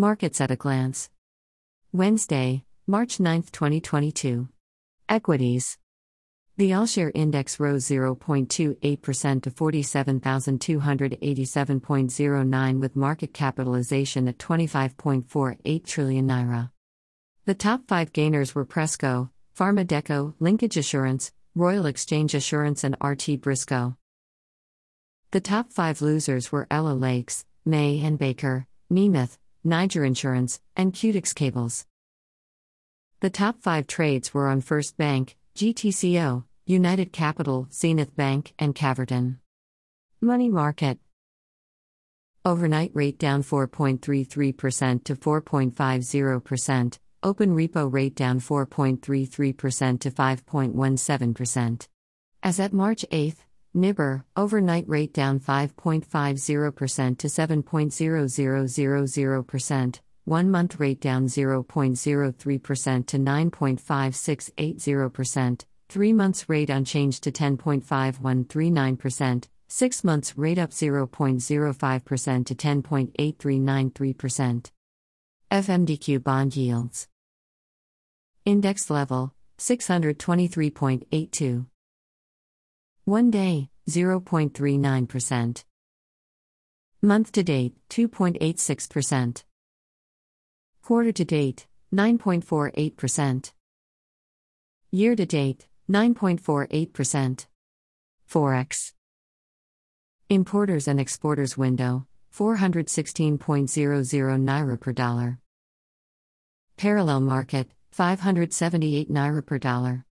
Markets at a glance. Wednesday, March 9, 2022. Equities. The All-Share Index rose 0.28% to 47,287.09 with market capitalization at 25.48 trillion naira. The top five gainers were Presco, Pharmadeco, Linkage Assurance, Royal Exchange Assurance and RT Briscoe. The top five losers were Ella Lakes, May and Baker, Nemeth, Niger Insurance, and Cutix Cables. The top five trades were on First Bank, GTCO, United Capital, Zenith Bank, and Caverton. Money Market. Overnight rate down 4.33% to 4.50%, open repo rate down 4.33% to 5.17%. As at March 8, NIBOR, overnight rate down 5.50% to 7.0000%, 1-month rate down 0.03% to 9.5680%, 3 months rate unchanged to 10.5139%, 6 months rate up 0.05% to 10.8393%. FMDQ bond yields. Index level, 623.82. 1 day, 0.39%. Month to date, 2.86%. Quarter to date, 9.48%. Year to date, 9.48%. Forex. Importers and exporters window, 416.00 naira per dollar. Parallel market, 578 naira per dollar.